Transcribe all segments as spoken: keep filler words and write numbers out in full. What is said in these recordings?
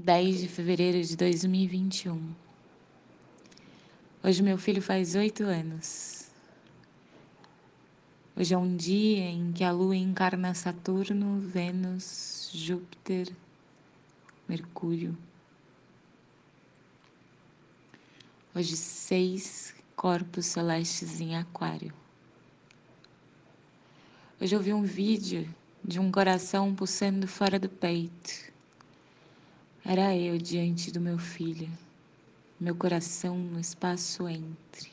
dez de fevereiro de dois mil e vinte e um. Hoje meu filho faz oito anos. Hoje é um dia em que a Lua encarna Saturno, Vênus, Júpiter, Mercúrio. Hoje seis corpos celestes em aquário. Hoje eu vi um vídeo de um coração pulsando fora do peito. Era eu diante do meu filho, meu coração no espaço entre.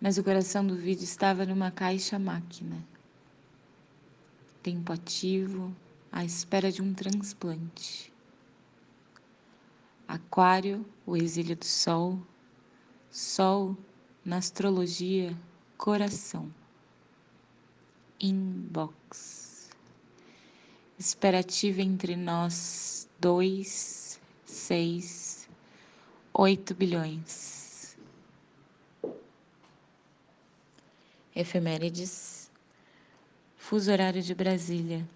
Mas o coração do vídeo estava numa caixa máquina. Tempo ativo, à espera de um transplante. Aquário, o exílio do sol. Sol, na astrologia, coração. Inbox. Esperativa entre nós, dois, seis, oito bilhões. Efemérides. Fuso horário de Brasília,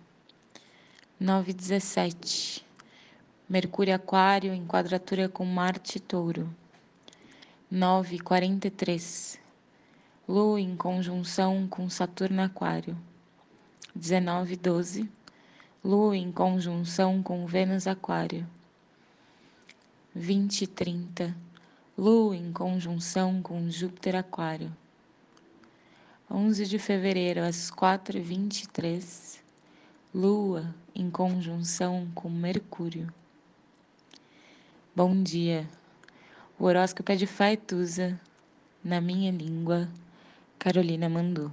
nove e dezessete. Mercúrio aquário em quadratura com Marte touro, nove e quarenta e três. Lua em conjunção com Saturno aquário, dezenove e doze. Lua em conjunção com Vênus aquário, vinte e trinta. Lua em conjunção com Júpiter aquário, onze de fevereiro às quatro e vinte e três. Lua em conjunção com Mercúrio. Bom dia. O horóscopo é de Faituza, na minha língua, Carolina mandou.